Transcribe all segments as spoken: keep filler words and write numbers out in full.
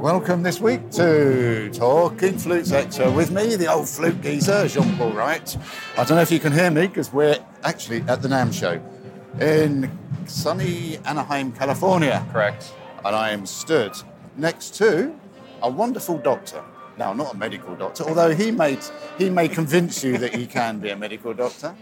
Welcome this week to Talking Flutes Extra with me, the old flute geezer, Jean-Paul Wright. I don't know if you can hear me because we're actually at the NAMM Show in sunny Anaheim, California. Correct. And I am stood next to a wonderful doctor. Now, not a medical doctor, although he may, he may convince you that he can be a medical doctor.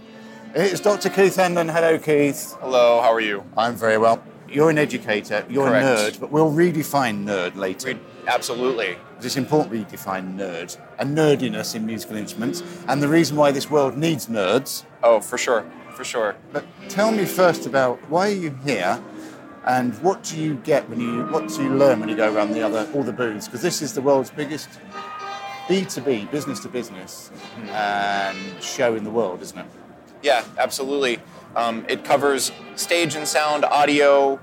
It's Dr Keith Hanlon. Hello, Keith. Hello, how are you? I'm very well. You're an educator, you're Correct. a nerd, but we'll redefine nerd later. Re- absolutely. It's important we define nerd and nerdiness in musical instruments, and the reason why this world needs nerds. Oh, for sure, for sure. But tell me first about why are you here, and what do you get when you, what do you learn when you go around the other, all the booths? Because this is the world's biggest B to B, business to business, mm-hmm. and show in the world, isn't it? Yeah, absolutely. Um, it covers stage and sound, audio,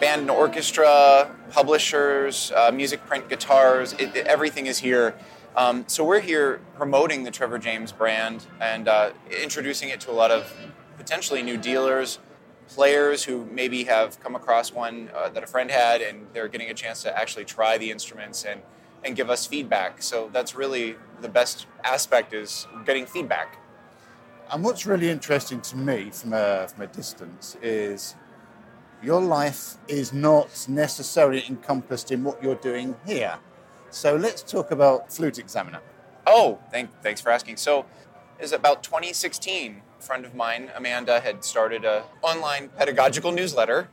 band and orchestra, publishers, uh, music, print, guitars. It, it, everything is here. Um, so we're here promoting the Trevor James brand and uh, introducing it to a lot of potentially new dealers, players who maybe have come across one uh, that a friend had, and they're getting a chance to actually try the instruments and, and give us feedback. So that's really the best aspect, is getting feedback. And what's really interesting to me from a, from a distance is your life is not necessarily encompassed in what you're doing here. So let's talk about Flute Examiner. Oh, thank, thanks for asking. So it was about twenty sixteen, a friend of mine, Amanda, had started an online pedagogical newsletter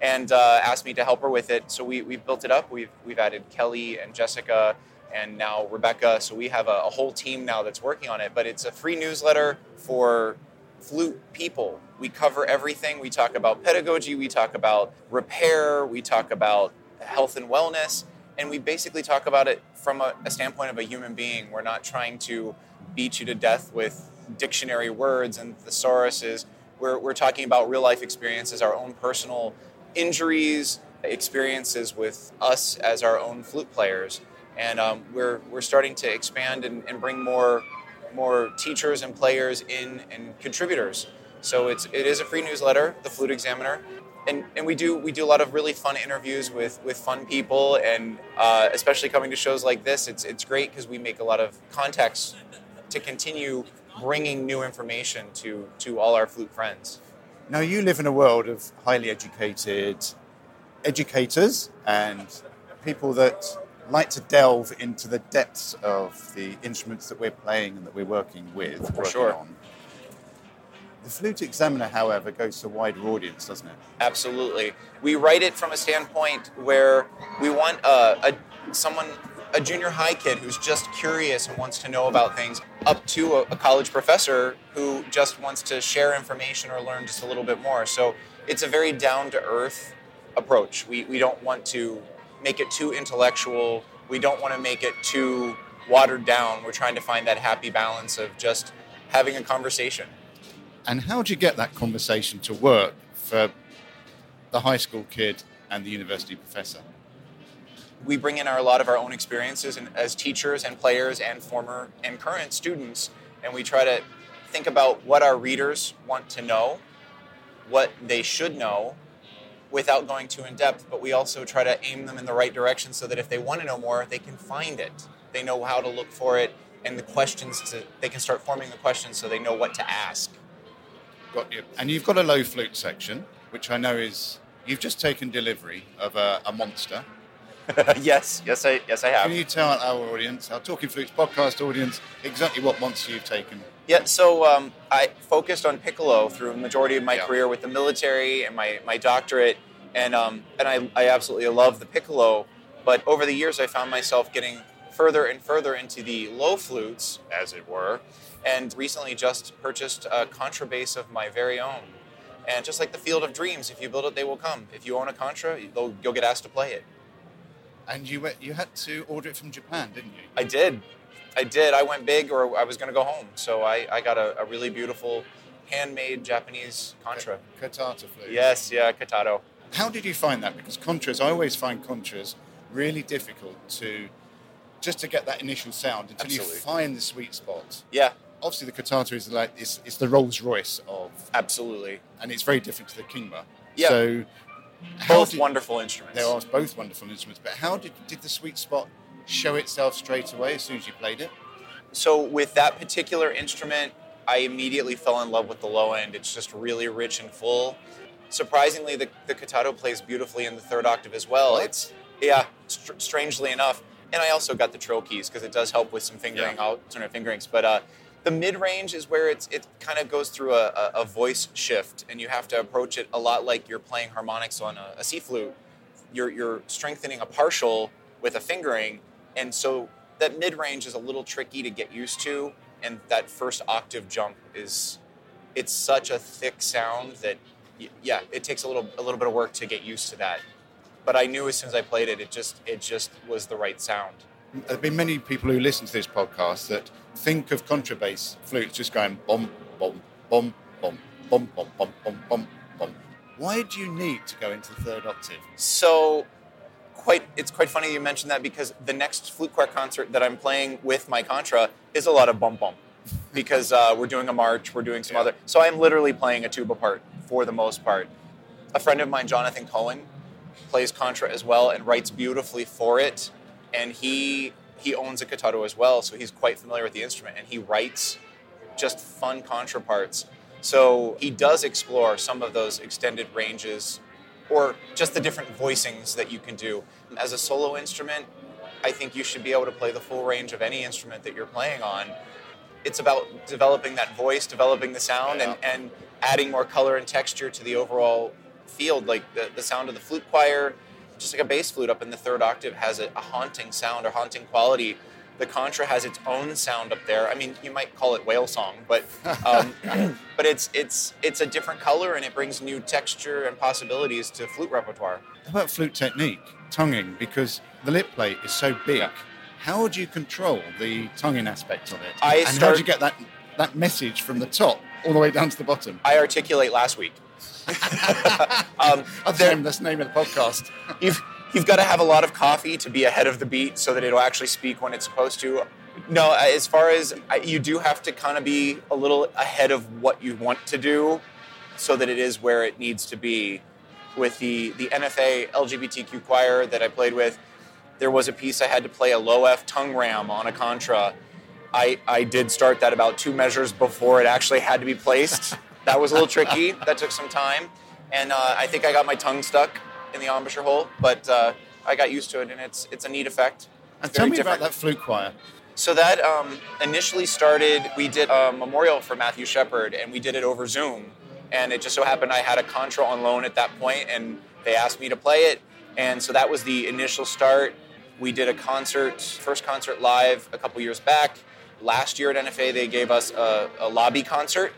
and uh, asked me to help her with it. So we, we've built it up. We've, we've added Kelly and Jessica and now Rebecca, so we have a, a whole team now that's working on it. But it's a free newsletter for flute people. We cover everything. We talk about pedagogy, we talk about repair, we talk about health and wellness, and we basically talk about it from a, a standpoint of a human being. We're not trying to beat you to death with dictionary words and thesauruses. We're, we're talking about real-life experiences, our own personal injuries, experiences with us as our own flute players. And um, we're we're starting to expand and, and bring more more teachers and players in and contributors. So it's it is a free newsletter, the Flute Examiner, and and we do we do a lot of really fun interviews with with fun people, and uh, especially coming to shows like this, it's it's great because we make a lot of contacts to continue bringing new information to to all our flute friends. Now you live in a world of highly educated educators and people that like to delve into the depths of the instruments that we're playing and that we're working with. For working sure. On. The Flute Examiner, however, goes to a wider audience, doesn't it? Absolutely. We write it from a standpoint where we want a, a someone, a junior high kid who's just curious and wants to know about things, up to a, a college professor who just wants to share information or learn just a little bit more. So it's a very down-to-earth approach. We we don't want to make it too intellectual. We don't want to make it too watered down. We're trying to find that happy balance of just having a conversation. And how do you get that conversation to work for the high school kid and the university professor? We bring in our, a lot of our own experiences and, as teachers and players and former and current students, and we try to think about what our readers want to know, what they should know, without going too in-depth, but we also try to aim them in the right direction so that if they want to know more, they can find it. They know how to look for it, and the questions, to, they can start forming the questions so they know what to ask. Got you. And you've got a low flute section, which I know is, you've just taken delivery of a, a monster. yes, yes I, yes I have. Can you tell our audience, our Talking Flutes podcast audience, exactly what monster you've taken? Yeah, so um, I focused on piccolo through a majority of my yeah. career with the military and my, my doctorate, and um, and I, I absolutely love the piccolo, but over the years I found myself getting further and further into the low flutes, as it were, and recently just purchased a contrabass of my very own. And just like the Field of Dreams, if you build it, they will come. If you own a contra, you'll, you'll get asked to play it. And you went, you had to order it from Japan, didn't you? I did. I did. I went big, or I was going to go home. So I, I got a, a really beautiful handmade Japanese contra. Kotato flute. Yes, yeah, Kotato. How did you find that? Because contras, I always find contras really difficult to, just to get that initial sound until Absolutely. you find the sweet spot. Yeah. Obviously the Kotato is like, it's, it's the Rolls Royce of... Absolutely. And it's very different to the Kingma. Yeah. So both did, wonderful instruments. They are both wonderful instruments. But how did, did the sweet spot show itself straight away as soon as you played it? So with that particular instrument, I immediately fell in love with the low end. It's just really rich and full. Surprisingly, the, the Kotato plays beautifully in the third octave as well. What? It's yeah, str- strangely enough. And I also got the trill keys because it does help with some fingering, yeah. alternate fingerings. But uh, the mid-range is where it's it kind of goes through a, a, a voice shift, and you have to approach it a lot like you're playing harmonics on a, a C flute. You're you're strengthening a partial with a fingering, and so that mid-range is a little tricky to get used to. And that first octave jump is, it's such a thick sound that, yeah, it takes a little a little bit of work to get used to that. But I knew as soon as I played it, it just it just was the right sound. There have been many people who listen to this podcast that think of contrabass flutes just going bom, bom, bom, bom, bom, bom, bom, bom, bom, bom. Why do you need to go into the third octave? So, quite it's quite funny you mentioned that, because the next flute choir concert that I'm playing with my contra is a lot of bom, bom. Because uh, we're doing a march, we're doing some yeah. other... So I'm literally playing a tuba part for the most part. A friend of mine, Jonathan Cohen, plays contra as well and writes beautifully for it, and he he owns a Kotato as well, so he's quite familiar with the instrument, and he writes just fun contra parts. So he does explore some of those extended ranges or just the different voicings that you can do. As a solo instrument, I think you should be able to play the full range of any instrument that you're playing on. It's about developing that voice, developing the sound, yeah. and, and adding more color and texture to the overall field, like the, the sound of the flute choir. Just like a bass flute up in the third octave has a, a haunting sound or haunting quality. The contra has its own sound up there. I mean, you might call it whale song, but um, but it's it's it's a different color, and it brings new texture and possibilities to flute repertoire. How about flute technique, tonguing? Because the lip plate is so big. Yeah. How do you control the tonguing aspect of it? I and start... how do you get that that message from the top all the way down to the bottom? I articulate last week. um, that's the name of the podcast. you've you've got to have a lot of coffee to be ahead of the beat so that it'll actually speak when it's supposed to. No, as far as I, you do have to kind of be a little ahead of what you want to do so that it is where it needs to be. With the, the N F A L G B T Q choir that I played with, there was a piece I had to play a low F tongue ram on a contra. I, I did start that about two measures before it actually had to be placed. That was a little tricky. That took some time. And uh, I think I got my tongue stuck in the embouchure hole, but uh, I got used to it, and it's it's a neat effect. It's and tell me different. About that flute choir. So that um, initially started, we did a memorial for Matthew Shepherd, and we did it over Zoom. And it just so happened I had a contra on loan at that point, and they asked me to play it. And so that was the initial start. We did a concert, first concert live a couple years back. Last year at N F A, they gave us a, a lobby concert,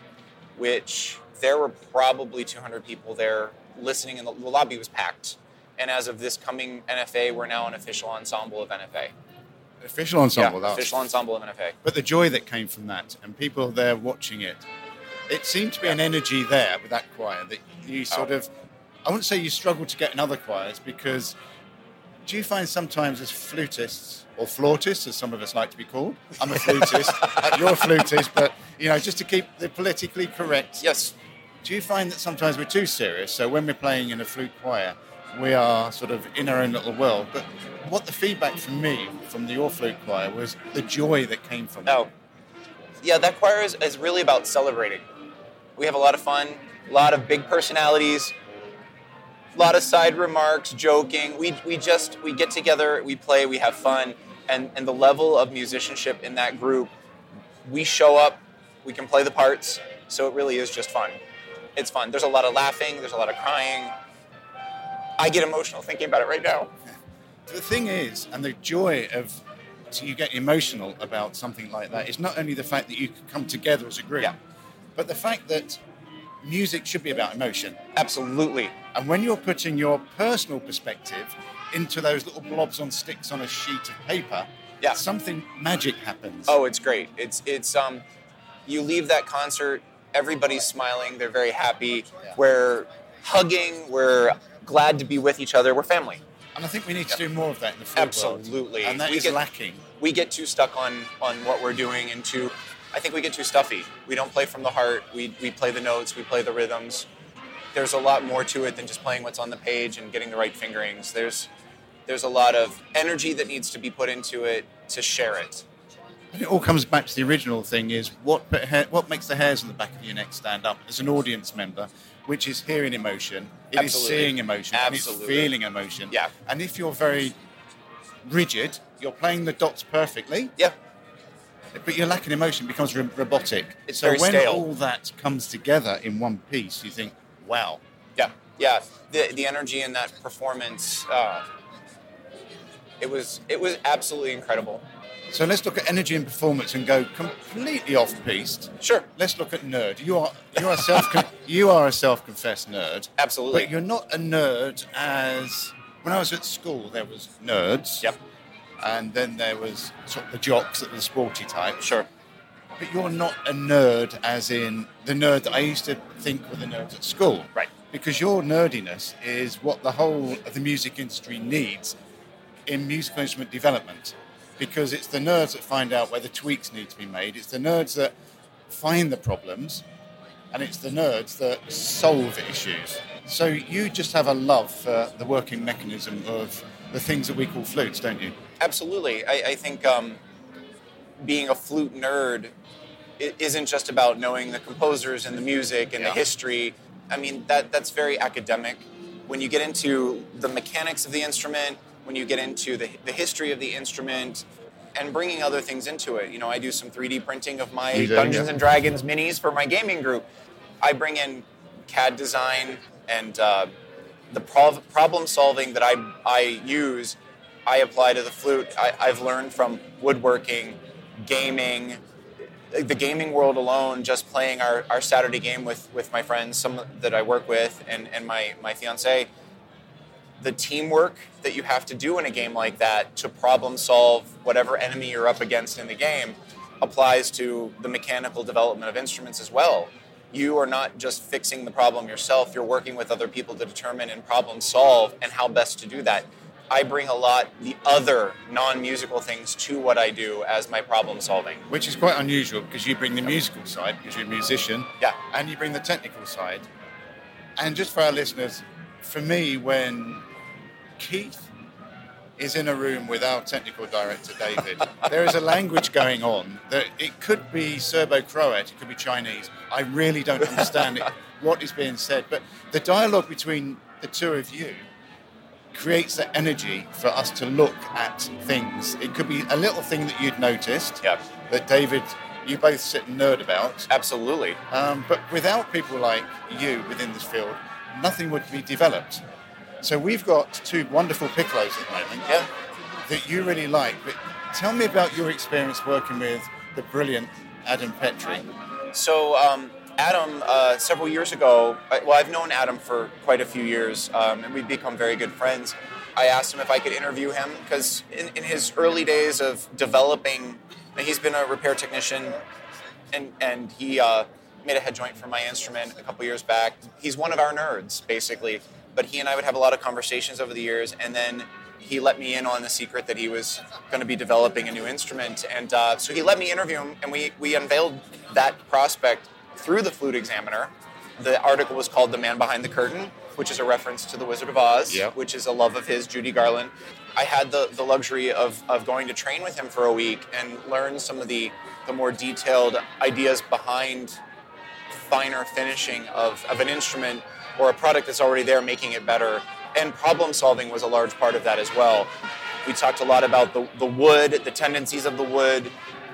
which there were probably two hundred people there listening, and the, the lobby was packed. And as of this coming N F A, we're now an official ensemble of N F A. Official ensemble, yeah, official ensemble of N F A. But the joy that came from that, and people there watching it, it seemed to be yeah. an energy there with that choir that you sort oh. of, I wouldn't say you struggle to get in other choirs, because do you find sometimes as flutists, or flautists, as some of us like to be called. I'm a flutist. You're a flutist, but, you know, just to keep the politically correct. Yes. Do you find that sometimes we're too serious? So when we're playing in a flute choir, we are sort of in our own little world. But what the feedback from me, from the your flute choir, was the joy that came from it. Oh. Yeah, that choir is, is really about celebrating. We have a lot of fun, a lot of big personalities, a lot of side remarks, joking. We we just, we get together, we play, we have fun. And, and the level of musicianship in that group, we show up, we can play the parts. So it really is just fun. It's fun. There's a lot of laughing. There's a lot of crying. I get emotional thinking about it right now. The thing is, and the joy of, so you get emotional about something like that, is not only the fact that you can come together as a group, yeah. but the fact that music should be about emotion. Absolutely. And when you're putting your personal perspective into those little blobs on sticks on a sheet of paper, yeah. something magic happens. Oh, it's great. It's it's um, you leave that concert, everybody's smiling, they're very happy, yeah. we're hugging, we're glad to be with each other, we're family. And I think we need to yeah. do more of that in the flute Absolutely. World. And that we is get, lacking. We get too stuck on, on what we're doing and too... I think we get too stuffy. We don't play from the heart. We we play the notes. We play the rhythms. there's a lot more to it than just playing what's on the page and getting the right fingerings. There's there's a lot of energy that needs to be put into it to share it. It all comes back to the original thing is what what makes the hairs on the back of your neck stand up as an audience member, which is hearing emotion, it Absolutely. Is seeing emotion, Absolutely. And it's feeling emotion. Yeah. And if you're very rigid, you're playing the dots perfectly. Yeah. But your lack of emotion becomes robotic. It's so very when stale. All that comes together in one piece, you think, wow. Yeah, yeah. The the energy in that performance, uh, it was it was absolutely incredible. So let's look at energy and performance and go completely off-piste. Sure. Let's look at nerd. You are you are self you are a self-confessed nerd. Absolutely. But you're not a nerd as when I was at school there was nerds. Yep. And then there was sort of the jocks that were the sporty type. Sure. But you're not a nerd as in the nerd that I used to think were the nerds at school. Right. Because your nerdiness is what the whole of the music industry needs in musical instrument development. Because it's the nerds that find out where the tweaks need to be made. It's the nerds that find the problems. And it's the nerds that solve issues. So you just have a love for the working mechanism of the things that we call flutes, don't you? Absolutely. I, I think um, being a flute nerd isn't just about knowing the composers and the music and yeah. the history. I mean, that that's very academic. When you get into the mechanics of the instrument, when you get into the, the history of the instrument and bringing other things into it. You know, I do some three D printing of my do, Dungeons yeah. and Dragons minis for my gaming group. I bring in C A D design and uh, the pro- problem solving that I, I use I apply to the flute. I, I've learned from woodworking, gaming, the gaming world alone, just playing our, our Saturday game with, with my friends, some that I work with, and, and my, my fiancé. The teamwork that you have to do in a game like that to problem solve whatever enemy you're up against in the game applies to the mechanical development of instruments as well. You are not just fixing the problem yourself. You're working with other people to determine and problem solve and how best to do that. I bring a lot the other non-musical things to what I do as my problem solving. Which is quite unusual because you bring the musical side because you're a musician. Yeah. And you bring the technical side. And just for our listeners, for me, when Keith is in a room with our technical director, David, there is a language going on that it could be Serbo-Croat, it could be Chinese. I really don't understand it, what is being said. But the dialogue between the two of you creates the energy for us to look at things. It could be a little thing that you'd noticed yep. that, David, you both sit and nerd about. Absolutely. Um, but without people like you within this field, nothing would be developed. So we've got two wonderful piccolos at the moment yeah. that you really like. But tell me about your experience working with the brilliant Adam Petrie. So um, Adam, uh, several years ago, well, I've known Adam for quite a few years, um, and we've become very good friends. I asked him if I could interview him because in, in his early days of developing, he's been a repair technician, and, and he... Uh, made a head joint for my instrument a couple years back. He's one of our nerds, basically. But he and I would have a lot of conversations over the years, and then he let me in on the secret that he was going to be developing a new instrument. And uh, so he let me interview him, and we, we unveiled that prospect through the Flute Examiner. The article was called The Man Behind the Curtain, which is a reference to The Wizard of Oz, yep. which is a love of his, Judy Garland. I had the, the luxury of, of going to train with him for a week and learn some of the, the more detailed ideas behind finer finishing of, of an instrument or a product that's already there, making it better. And problem solving was a large part of that as well. We talked a lot about the, the wood, the tendencies of the wood,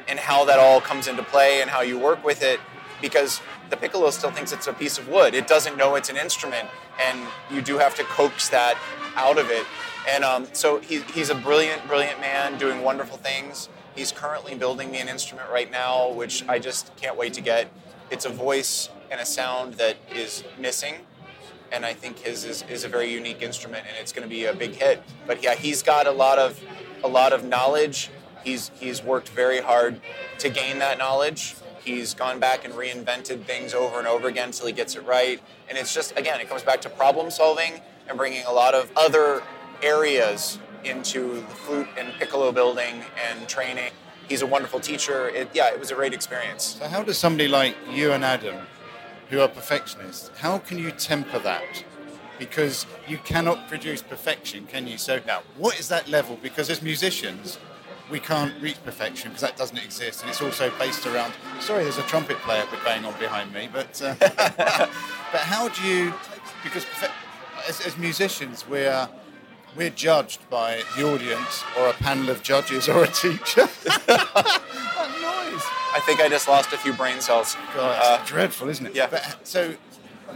and how that all comes into play and how you work with it, because the piccolo still thinks it's a piece of wood. It doesn't know it's an instrument, and you do have to coax that out of it. And um, so he, he's a brilliant, brilliant man doing wonderful things. He's currently building me an instrument right now, which I just can't wait to get. It's a voice and a sound that is missing, and I think his is, is a very unique instrument, and it's going to be a big hit. But yeah, he's got a lot of a lot of knowledge. He's he's worked very hard to gain that knowledge. He's gone back and reinvented things over and over again until he gets it right. And it's just, again, it comes back to problem solving and bringing a lot of other areas into the flute and piccolo building and training. He's a wonderful teacher. It, yeah, it was a great experience. So how does somebody like you and Adam who are perfectionists, how can you temper that? Because you cannot produce perfection, can you? So now, what is that level? Because as musicians, we can't reach perfection because that doesn't exist. And it's also based around, sorry, there's a trumpet player playing on behind me, but uh, but how do you, because perfect, as, as musicians, we're, we're judged by the audience or a panel of judges or a teacher. That noise. I think I just lost a few brain cells. God, uh, it's dreadful, isn't it? Yeah. But, so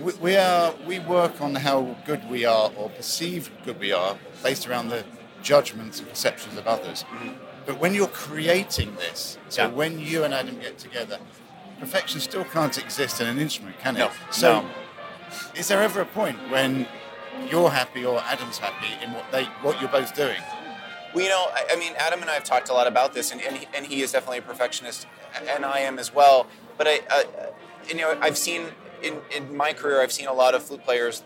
we, we, are, we work on how good we are or perceived good we are based around the judgments and perceptions of others. Mm-hmm. But when you're creating this, so yeah. when you and Adam get together, perfection still can't exist in an instrument, can it? No. So no. Is there ever a point when you're happy or Adam's happy in what they what you're both doing? Well, you know, I, I mean, Adam and I have talked a lot about this, and and he, and he is definitely a perfectionist, and I am as well. But I, I you know, I've seen in, in my career, I've seen a lot of flute players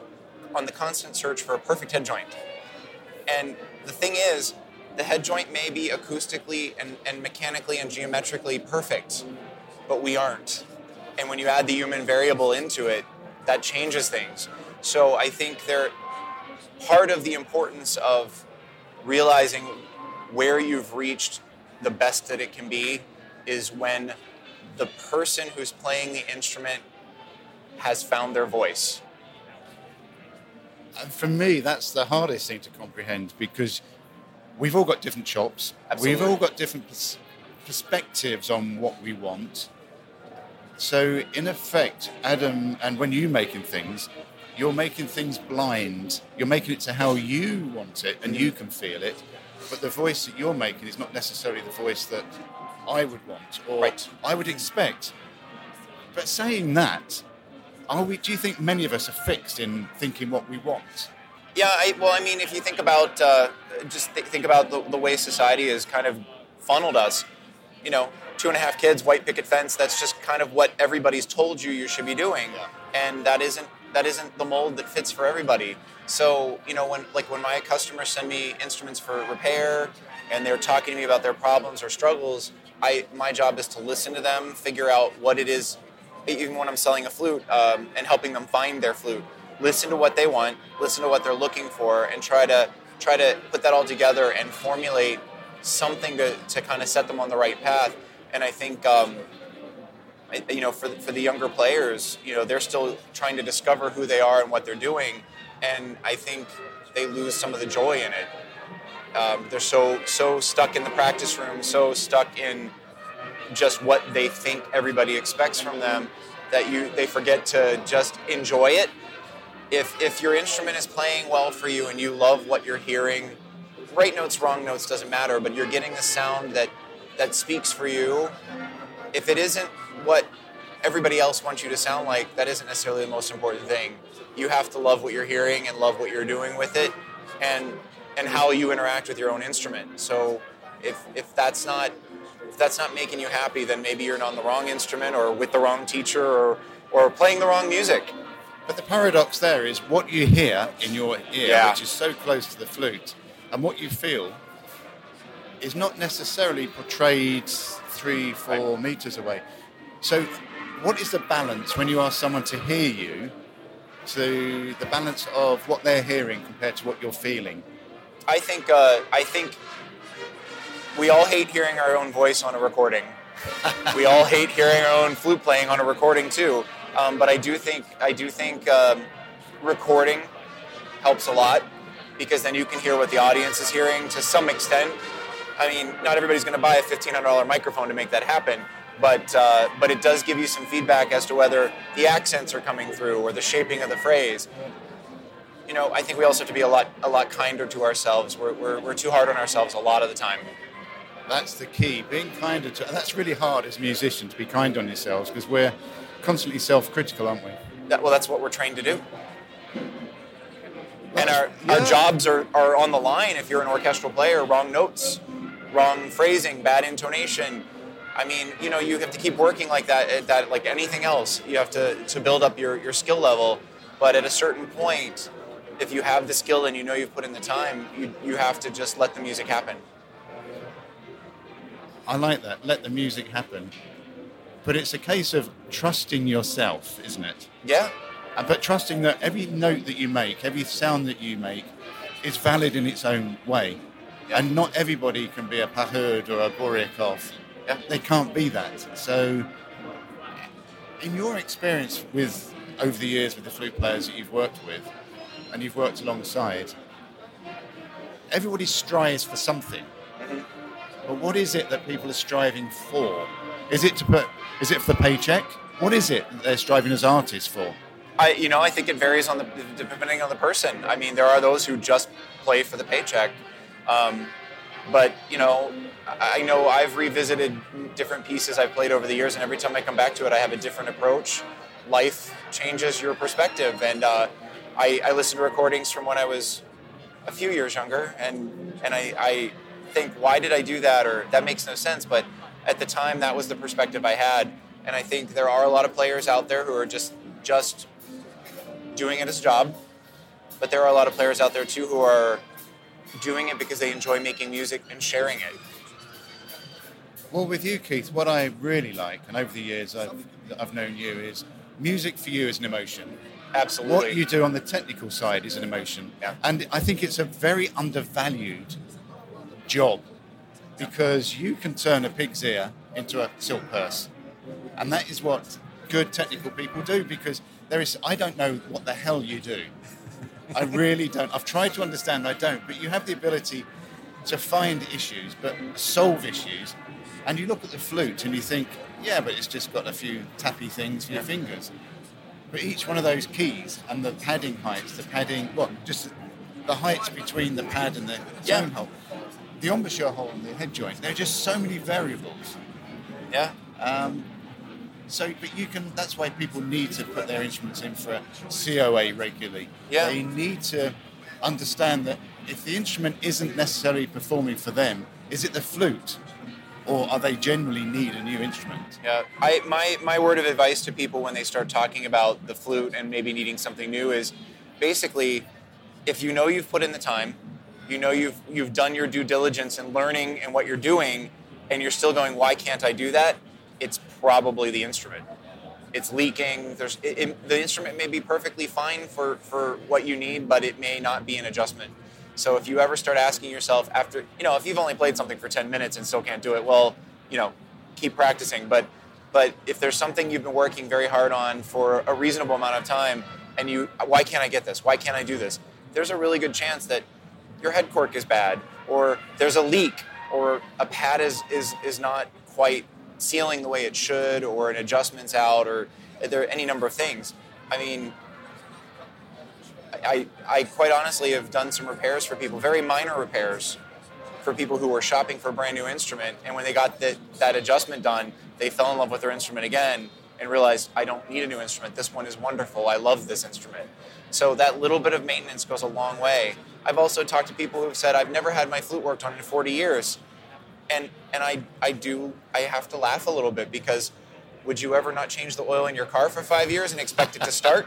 on the constant search for a perfect head joint. And the thing is, the head joint may be acoustically and, and mechanically and geometrically perfect, but we aren't. And when you add the human variable into it, that changes things. So I think there, part of the importance of realizing where you've reached the best that it can be is when the person who's playing the instrument has found their voice. And for me, that's the hardest thing to comprehend, because we've all got different chops. Absolutely. We've all got different pers- perspectives on what we want. So, in effect, Adam, and when you're making things, you're making things blind. You're making it to how you want it, and you can feel it. But the voice that you're making is not necessarily the voice that I would want or right. I would expect. But saying that, are we? Do you think many of us are fixed in thinking what we want? Yeah, I, well, I mean, if you think about uh, just th- think about the, the way society has kind of funneled us, you know, two and a half kids, white picket fence. That's just kind of what everybody's told you you should be doing, yeah. and that isn't that isn't the mold that fits for everybody. So, you know, when like when my customers send me instruments for repair, and they're talking to me about their problems or struggles, I my job is to listen to them, figure out what it is, even when I'm selling a flute um, and helping them find their flute. Listen to what they want, listen to what they're looking for, and try to try to put that all together and formulate something to, to kind of set them on the right path. And I think, um, I, you know, for, for the younger players, you know, they're still trying to discover who they are and what they're doing. And I think they lose some of the joy in it. Um, they're so, so stuck in the practice room, so stuck in just what they think everybody expects from them that you they forget to just enjoy it. If if your instrument is playing well for you and you love what you're hearing, right notes, wrong notes, doesn't matter, but you're getting the sound that, that speaks for you. If it isn't what everybody else wants you to sound like, that isn't necessarily the most important thing. You have to love what you're hearing and love what you're doing with it and and how you interact with your own instrument. So if if that's not if that's not making you happy, then maybe you're on the wrong instrument or with the wrong teacher or or playing the wrong music. But the paradox there is what you hear in your ear, yeah. which is so close to the flute, and what you feel is not necessarily portrayed three, four right. meters away. So what is the balance when you ask someone to hear you, to the balance of what they're hearing compared to what you're feeling? I think uh, I think we all hate hearing our own voice on a recording. We all hate hearing our own flute playing on a recording too. Um, but I do think I do think um, recording helps a lot, because then you can hear what the audience is hearing to some extent. I mean, not everybody's going to buy a fifteen hundred dollars microphone to make that happen, but uh, but it does give you some feedback as to whether the accents are coming through or the shaping of the phrase. You know, I think we also have to be a lot a lot kinder to ourselves. We're we're, we're too hard on ourselves a lot of the time. That's the key. Being kinder to, and that's really hard as musicians, to be kind on yourselves, because we're constantly self-critical, aren't we? That, well, that's what we're trained to do. Well, and our, yeah. our jobs are, are on the line if you're an orchestral player. Wrong notes, wrong phrasing, bad intonation. I mean, you know, you have to keep working like that, that like anything else. You have to, to build up your, your skill level. But at a certain point, if you have the skill and you know you've put in the time, you you have to just let the music happen. I like that. Let the music happen. But it's a case of trusting yourself, isn't it? Yeah. But trusting that every note that you make, every sound that you make, is valid in its own way. Yeah. And not everybody can be a Pahud or a Buryakov. Yeah. They can't be that. So in your experience with over the years with the flute players that you've worked with and you've worked alongside, everybody strives for something. Mm-hmm. But what is it that people are striving for? Is it to put, is it for the paycheck? What is it that they're striving as artists for? I, you know, I think it varies on the depending on the person. I mean, there are those who just play for the paycheck. Um, but, you know, I know I've revisited different pieces I've played over the years, and every time I come back to it, I have a different approach. Life changes your perspective. And uh, I, I listen to recordings from when I was a few years younger, and, and I, I think, why did I do that? Or that makes no sense. But at the time, that was the perspective I had. And I think there are a lot of players out there who are just just doing it as a job. But there are a lot of players out there, too, who are doing it because they enjoy making music and sharing it. Well, with you, Keith, what I really like, and over the years I've, I've known you, is music for you is an emotion. Absolutely. What you do on the technical side is an emotion. Yeah. And I think it's a very undervalued job because you can turn a pig's ear into a silk purse. And that is what good technical people do because there is, I don't know what the hell you do. I really don't. I've tried to understand, I don't. But you have the ability to find issues, but solve issues. And you look at the flute and you think, yeah, but it's just got a few tappy things for your fingers. But each one of those keys and the padding heights, the padding, well, just the heights between the pad and the tone hole, the embouchure hole and the head joint, there are just so many variables. Yeah. Um, so, but you can, that's why people need to put their instruments in for a C O A regularly. Yeah. They need to understand that if the instrument isn't necessarily performing for them, is it the flute? Or are they generally need a new instrument? Yeah. I, my, my word of advice to people when they start talking about the flute and maybe needing something new is basically, if you know you've put in the time, you know you've you've done your due diligence in learning and what you're doing, and you're still going, why can't I do that? It's probably the instrument. It's leaking. There's it, it, the instrument may be perfectly fine for, for what you need, but it may not be an adjustment. So if you ever start asking yourself after, you know, if you've only played something for ten minutes and still can't do it, well, you know, keep practicing. But but if there's something you've been working very hard on for a reasonable amount of time and you, why can't I get this? Why can't I do this? There's a really good chance that your head cork is bad or there's a leak or a pad is is, is not quite sealing the way it should, or an adjustment's out, or there are any number of things. I mean, I I quite honestly have done some repairs for people, very minor repairs for people who were shopping for a brand new instrument, and when they got the, that adjustment done, they fell in love with their instrument again and realized, I don't need a new instrument. This one is wonderful. I love this instrument. So that little bit of maintenance goes a long way. I've also talked to people who've said, I've never had my flute worked on in forty years. And and I, I do, I have to laugh a little bit because would you ever not change the oil in your car for five years and expect it to start?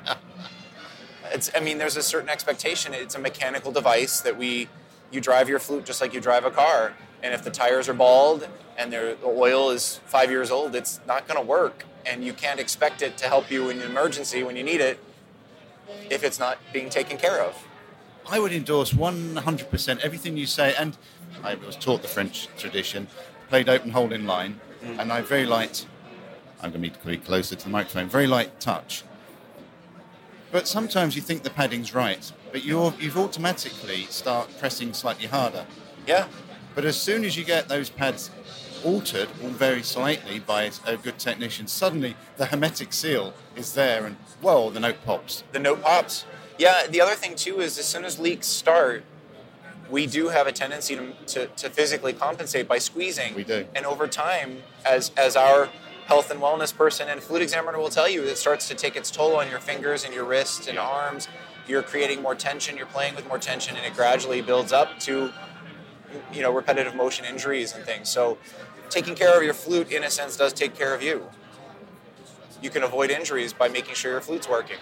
It's, I mean, there's a certain expectation. It's a mechanical device that we, you drive your flute just like you drive a car. And if the tires are bald and the oil is five years old, it's not going to work. And you can't expect it to help you in an emergency when you need it if it's not being taken care of. I would endorse one hundred percent everything you say. And I was taught the French tradition, played open hole in line, mm-hmm. and I very light, I'm going to need to be closer to the microphone, very light touch. But sometimes you think the padding's right, but you're, you've automatically start pressing slightly harder. Yeah. But as soon as you get those pads altered, or very slightly, by a good technician, suddenly the hermetic seal is there and, whoa, the note pops. The note pops. Yeah, the other thing, too, is as soon as leaks start, we do have a tendency to, to, to physically compensate by squeezing. We do. And over time, as as our health and wellness person and flute examiner will tell you, it starts to take its toll on your fingers and your wrists and yeah. arms. You're creating more tension. You're playing with more tension, and it gradually builds up to, you know, repetitive motion injuries and things. So taking care of your flute, in a sense, does take care of you. You can avoid injuries by making sure your flute's working.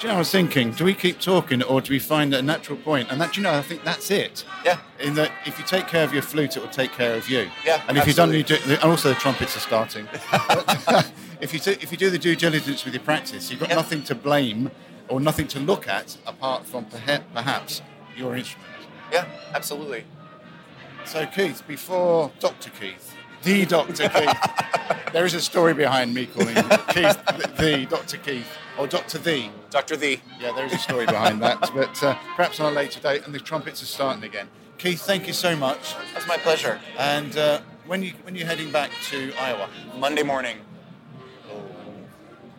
Do you know, I was thinking, do we keep talking or do we find a natural point? And that, you know, I think that's it. Yeah. In that if you take care of your flute, it will take care of you. Yeah, and if absolutely. you don't, you do, and also the trumpets are starting. if, you do, if you do the due diligence with your practice, you've got yeah. nothing to blame or nothing to look at apart from perhaps your instrument. Yeah, absolutely. So, Keith, before Dr. Keith, the Dr. Keith, there is a story behind me calling Keith the Dr. Keith. Or Dr. The. Dr. The. Yeah, there is a story behind that, but uh, perhaps on a later date, and the trumpets are starting again. Keith, thank you so much. That's my pleasure. And uh, when you when you're heading back to Iowa? Monday morning. Oh,